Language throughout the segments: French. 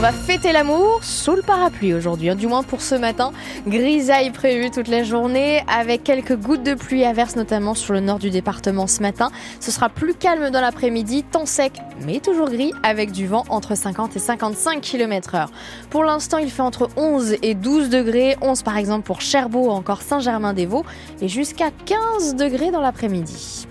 va fêter l'amour sous le parapluie aujourd'hui, du moins pour ce matin. Grisaille prévue toute la journée avec quelques gouttes de pluie, averses notamment sur le nord du département ce matin. Ce sera plus calme dans l'après-midi, temps sec mais toujours gris avec du vent entre 50 et 55 km/h. Pour l'instant, il fait entre 11 et 12 degrés, 11 par exemple pour Cherbourg ou encore Saint-Germain-des-Vaux et jusqu'à 15 degrés dans l'après-midi.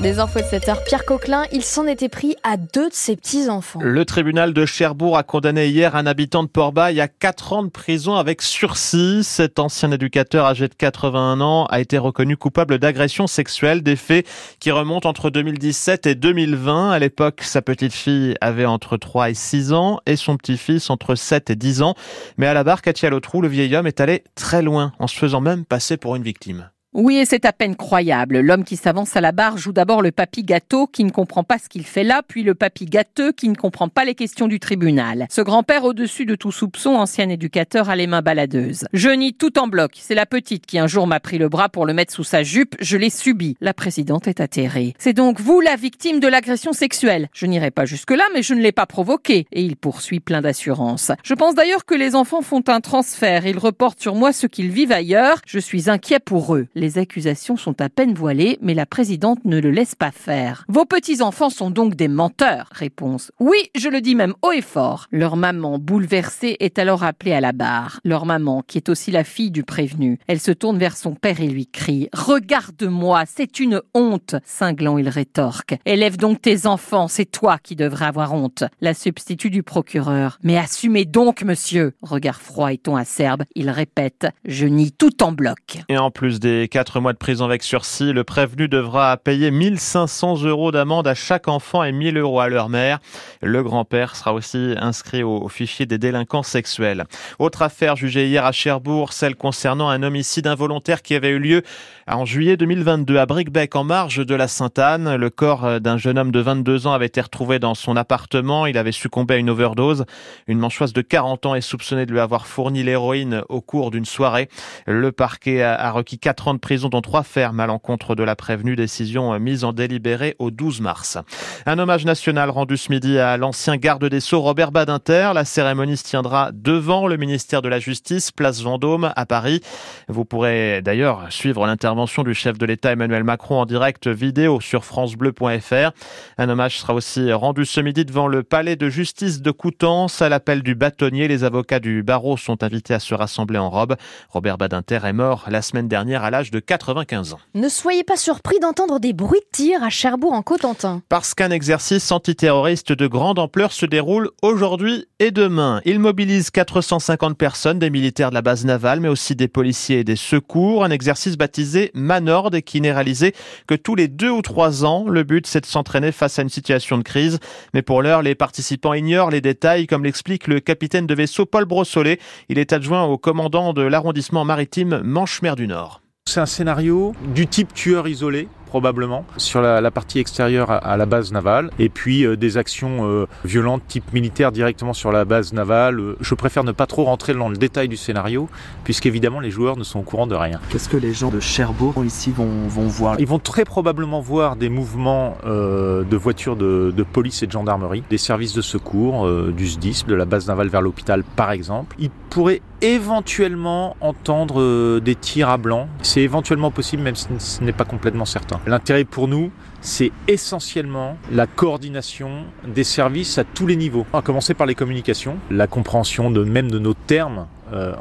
Des infos de 7h, Pierre Coquelin, il s'en était pris à 2 de ses petits-enfants. Le tribunal de Cherbourg a condamné hier un habitant de Port-Bail à 4 ans de prison avec sursis. Cet ancien éducateur âgé de 81 ans a été reconnu coupable d'agression sexuelle, des faits qui remontent entre 2017 et 2020. À l'époque, sa petite fille avait entre 3 et 6 ans et son petit-fils entre 7 et 10 ans. Mais à la barre, Katia Lautroux, le vieil homme est allé très loin en se faisant même passer pour une victime. Oui, et c'est à peine croyable. L'homme qui s'avance à la barre joue d'abord le papy gâteau qui ne comprend pas ce qu'il fait là, puis le papy gâteux qui ne comprend pas les questions du tribunal. Ce grand-père, au-dessus de tout soupçon, ancien éducateur, a les mains baladeuses. Je nie tout en bloc. C'est la petite qui un jour m'a pris le bras pour le mettre sous sa jupe. Je l'ai subi. La présidente est atterrée. C'est donc vous la victime de l'agression sexuelle. Je n'irai pas jusque-là, mais je ne l'ai pas provoquée. Et il poursuit plein d'assurance. Je pense d'ailleurs que les enfants font un transfert. Ils reportent sur moi ce qu'ils vivent ailleurs. Je suis inquiet pour eux. Les accusations sont à peine voilées, mais la présidente ne le laisse pas faire. Vos petits-enfants sont donc des menteurs, réponse. Oui, je le dis même haut et fort. Leur maman, bouleversée, est alors appelée à la barre. Leur maman, qui est aussi la fille du prévenu. Elle se tourne vers son père et lui crie « Regarde-moi, c'est une honte !» Cinglant, il rétorque. « Élève donc tes enfants, c'est toi qui devrais avoir honte !» La substitut du procureur. « Mais assumez donc, monsieur !» Regard froid et ton acerbe, il répète « Je nie tout en bloc !» Et en plus des 4 mois de prison avec sursis, le prévenu devra payer 1 500 € d'amende à chaque enfant et 1 000 € à leur mère. Le grand-père sera aussi inscrit au fichier des délinquants sexuels. Autre affaire jugée hier à Cherbourg, celle concernant un homicide involontaire qui avait eu lieu en juillet 2022 à Bricquebec, en marge de la Sainte-Anne. Le corps d'un jeune homme de 22 ans avait été retrouvé dans son appartement. Il avait succombé à une overdose. Une manchoise de 40 ans est soupçonnée de lui avoir fourni l'héroïne au cours d'une soirée. Le parquet a requis 4 ans de prison dans 3 fermes à l'encontre de la prévenue, décision mise en délibéré au 12 mars. Un hommage national rendu ce midi à l'ancien garde des Sceaux Robert Badinter. La cérémonie se tiendra devant le ministère de la Justice, place Vendôme à Paris. Vous pourrez d'ailleurs suivre l'intervention du chef de l'État Emmanuel Macron en direct vidéo sur francebleu.fr. Un hommage sera aussi rendu ce midi devant le palais de justice de Coutances. À l'appel du bâtonnier, les avocats du barreau sont invités à se rassembler en robe. Robert Badinter est mort la semaine dernière à l'âge de 95 ans. Ne soyez pas surpris d'entendre des bruits de tir à Cherbourg-en-Cotentin. Parce qu'un exercice antiterroriste de grande ampleur se déroule aujourd'hui et demain. Il mobilise 450 personnes, des militaires de la base navale, mais aussi des policiers et des secours. Un exercice baptisé Manord et qui n'est réalisé que tous les 2 ou 3 ans. Le but, c'est de s'entraîner face à une situation de crise. Mais pour l'heure, les participants ignorent les détails, comme l'explique le capitaine de vaisseau Paul Brossolet. Il est adjoint au commandant de l'arrondissement maritime Manche-Mer du Nord. C'est un scénario du type tueur isolé, probablement, sur la partie extérieure à la base navale, et puis des actions violentes type militaire directement sur la base navale. Je préfère ne pas trop rentrer dans le détail du scénario, puisqu'évidemment les joueurs ne sont au courant de rien. Qu'est-ce que les gens de Cherbourg ici vont voir? Ils vont très probablement voir des mouvements de voitures de police et de gendarmerie, des services de secours, du SDIS, de la base navale vers l'hôpital par exemple. Ils pourraient éventuellement entendre des tirs à blanc. C'est éventuellement possible, même si ce n'est pas complètement certain. L'intérêt pour nous, c'est essentiellement la coordination des services à tous les niveaux, à commencer par les communications, la compréhension de nos termes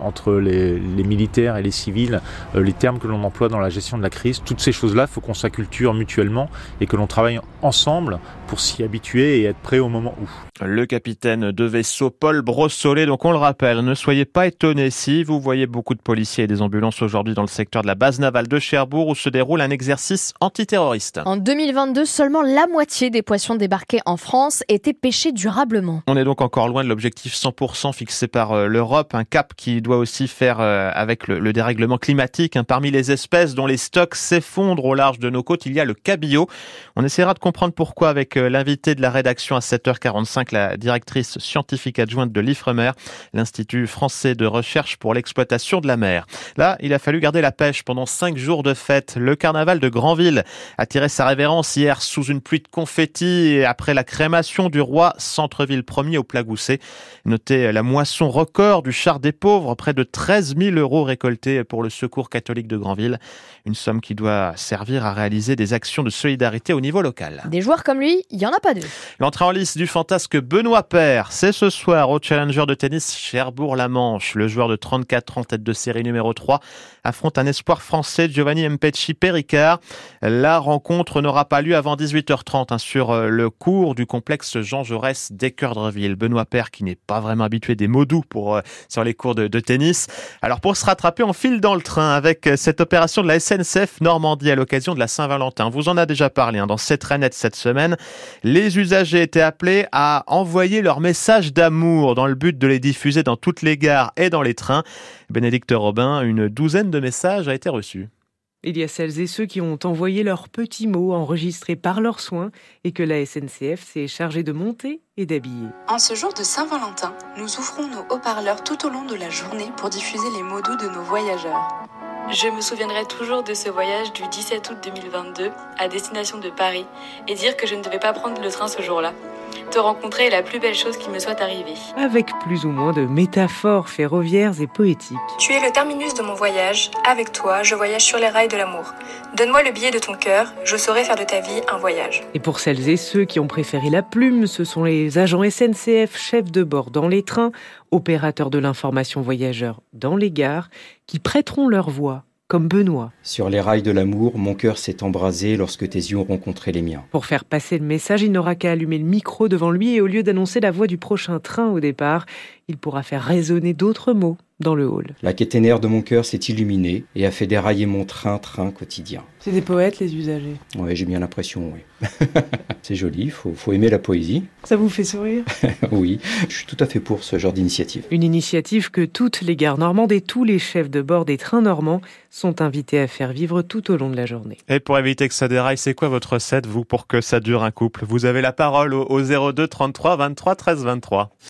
entre les militaires et les civils, les termes que l'on emploie dans la gestion de la crise. Toutes ces choses-là, il faut qu'on s'acculture mutuellement et que l'on travaille ensemble pour s'y habituer et être prêt au moment où. Le capitaine de vaisseau Paul Brossolet, donc on le rappelle, ne soyez pas étonnés si vous voyez beaucoup de policiers et des ambulances aujourd'hui dans le secteur de la base navale de Cherbourg où se déroule un exercice antiterroriste. En 2022, seulement la moitié des poissons débarqués en France étaient pêchés durablement. On est donc encore loin de l'objectif 100% fixé par l'Europe, un cap qui doit aussi faire avec le dérèglement climatique. Parmi les espèces dont les stocks s'effondrent au large de nos côtes, il y a le cabillaud. On essaiera de comprendre pourquoi avec l'invité de la rédaction à 7h45, la directrice scientifique adjointe de l'IFREMER, l'Institut français de recherche pour l'exploitation de la mer. Là, il a fallu garder la pêche pendant 5 jours de fête. Le carnaval de Granville a tiré sa révérence hier sous une pluie de confettis et après la crémation du roi, centre-ville premier au Plat Gousset. Notez la moisson record du char des pauvres, près de 13 000 € récoltés pour le secours catholique de Granville. Une somme qui doit servir à réaliser des actions de solidarité au niveau local. Des joueurs comme lui, il n'y en a pas deux. L'entrée en lice du fantasque Benoît Paire, c'est ce soir au Challenger de tennis Cherbourg-la-Manche. Le joueur de 34 ans, tête de série numéro 3, affronte un espoir français, Giovanni Mpetshi Perricard. La rencontre n'aura pas lieu avant 18h30 sur le cours du complexe Jean Jaurès d'Équeurdreville. Benoît Paire, qui n'est pas vraiment habitué des mots doux sur les cours de tennis. Alors pour se rattraper, on file dans le train avec cette opération de la SNCF Normandie à l'occasion de la Saint-Valentin. On vous en a déjà parlé dans cette ranette cette semaine. Les usagers étaient appelés à envoyer leurs messages d'amour dans le but de les diffuser dans toutes les gares et dans les trains. Bénédicte Robin, une douzaine de messages a été reçu. Il y a celles et ceux qui ont envoyé leurs petits mots enregistrés par leurs soins et que la SNCF s'est chargée de monter et d'habiller. En ce jour de Saint-Valentin, nous offrons nos haut-parleurs tout au long de la journée pour diffuser les mots doux de nos voyageurs. Je me souviendrai toujours de ce voyage du 17 août 2022 à destination de Paris et dire que je ne devais pas prendre le train ce jour-là. Te rencontrer est la plus belle chose qui me soit arrivée. Avec plus ou moins de métaphores ferroviaires et poétiques. Tu es le terminus de mon voyage. Avec toi, je voyage sur les rails de l'amour. Donne-moi le billet de ton cœur. Je saurai faire de ta vie un voyage. Et pour celles et ceux qui ont préféré la plume, ce sont les agents SNCF, chefs de bord dans les trains, opérateurs de l'information voyageurs dans les gares, qui prêteront leur voix. Comme Benoît. Sur les rails de l'amour, mon cœur s'est embrasé lorsque tes yeux ont rencontré les miens. Pour faire passer le message, il n'aura qu'à allumer le micro devant lui et au lieu d'annoncer la voix du prochain train au départ, il pourra faire résonner d'autres mots dans le hall. La caténaire de mon cœur s'est illuminée et a fait dérailler mon train quotidien. C'est des poètes, les usagers. Oui, j'ai bien l'impression, oui. C'est joli, il faut aimer la poésie. Ça vous fait sourire? Oui, je suis tout à fait pour ce genre d'initiative. Une initiative que toutes les gares normandes et tous les chefs de bord des trains normands sont invités à faire vivre tout au long de la journée. Et pour éviter que ça déraille, c'est quoi votre recette, vous, pour que ça dure un couple? Vous avez la parole au 02 33 23 13 23.